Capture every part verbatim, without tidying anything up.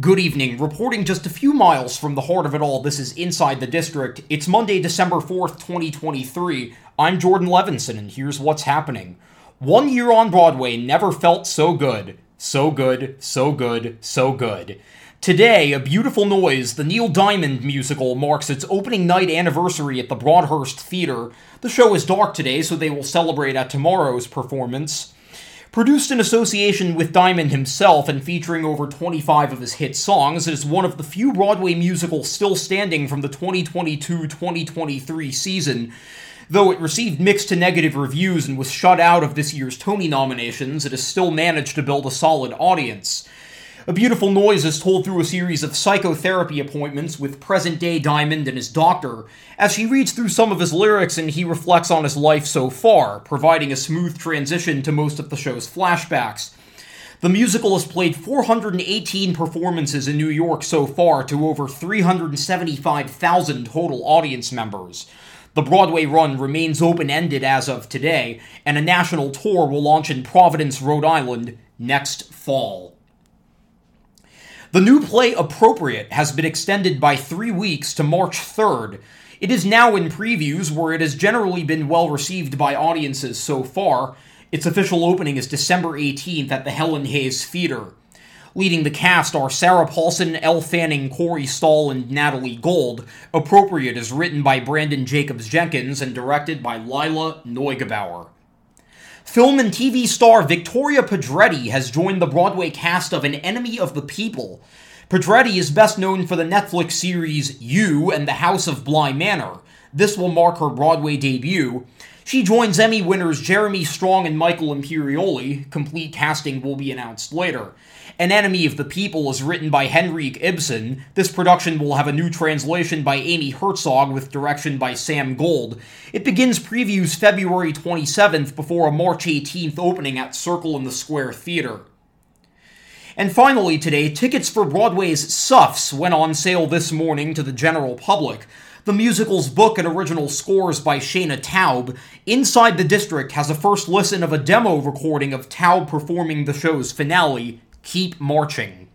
Good evening. Reporting just a few miles from the heart of it all, this is Inside the District. It's Monday, December fourth, twenty twenty-three. I'm Jordan Levinson, and here's what's happening. One year on Broadway never felt so good. So good, so good, so good. Today, A Beautiful Noise, the Neil Diamond musical, marks its opening night anniversary at the Broadhurst Theater. The show is dark today, so they will celebrate at tomorrow's performance. Produced in association with Diamond himself and featuring over twenty-five of his hit songs, it is one of the few Broadway musicals still standing from the twenty twenty-two twenty twenty-three season. Though it received mixed to negative reviews and was shut out of this year's Tony nominations, it has still managed to build a solid audience. A Beautiful Noise is told through a series of psychotherapy appointments with present-day Diamond and his doctor, as she reads through some of his lyrics and he reflects on his life so far, providing a smooth transition to most of the show's flashbacks. The musical has played four hundred eighteen performances in New York so far to over three hundred seventy-five thousand total audience members. The Broadway run remains open-ended as of today, and a national tour will launch in Providence, Rhode Island, next fall. The new play Appropriate has been extended by three weeks to March third. It is now in previews, where it has generally been well received by audiences so far. Its official opening is December eighteenth at the Helen Hayes Theater. Leading the cast are Sarah Paulson, Elle Fanning, Corey Stoll, and Natalie Gold. Appropriate is written by Brandon Jacobs-Jenkins and directed by Lila Neugebauer. Film and T V star Victoria Pedretti has joined the Broadway cast of An Enemy of the People. Pedretti is best known for the Netflix series You and the House of Bly Manor. This will mark her Broadway debut. She joins Emmy winners Jeremy Strong and Michael Imperioli. Complete casting will be announced later. An Enemy of the People is written by Henrik Ibsen. This production will have a new translation by Amy Herzog with direction by Sam Gold. It begins previews February twenty-seventh before a March eighteenth opening at Circle in the Square Theater. And finally today, tickets for Broadway's Suffs went on sale this morning to the general public. The musical's book and original scores by Shayna Taub, Inside the District has a first listen of a demo recording of Taub performing the show's finale, Keep Marching.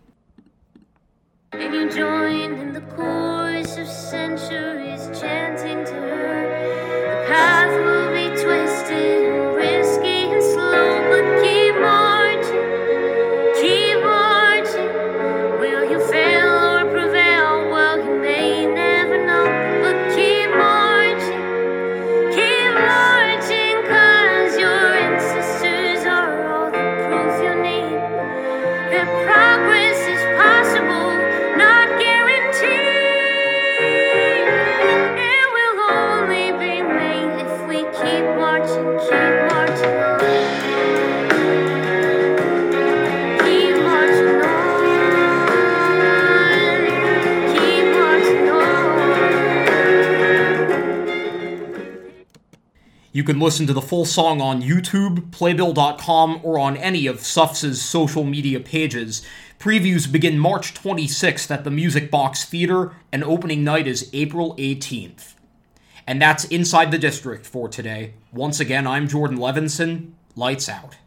And you joined in the chorus of centuries chanting to her, the path will be twisted and risky and slow, but keep marching, keep marching. Will you fail or prevail? Well, you may never know, but keep marching, keep marching, cause your ancestors are all the proof you need. That progress is possible, not guaranteed. It will only be made if we keep marching, keep marching on. Keep marching on. Keep marching on. You can listen to the full song on YouTube, playbill dot com, or on any of Suffs' social media pages. Previews begin March twenty-sixth at the Music Box Theater, and opening night is April eighteenth. And that's Inside the District for today. Once again, I'm Jordan Levinson. Lights out.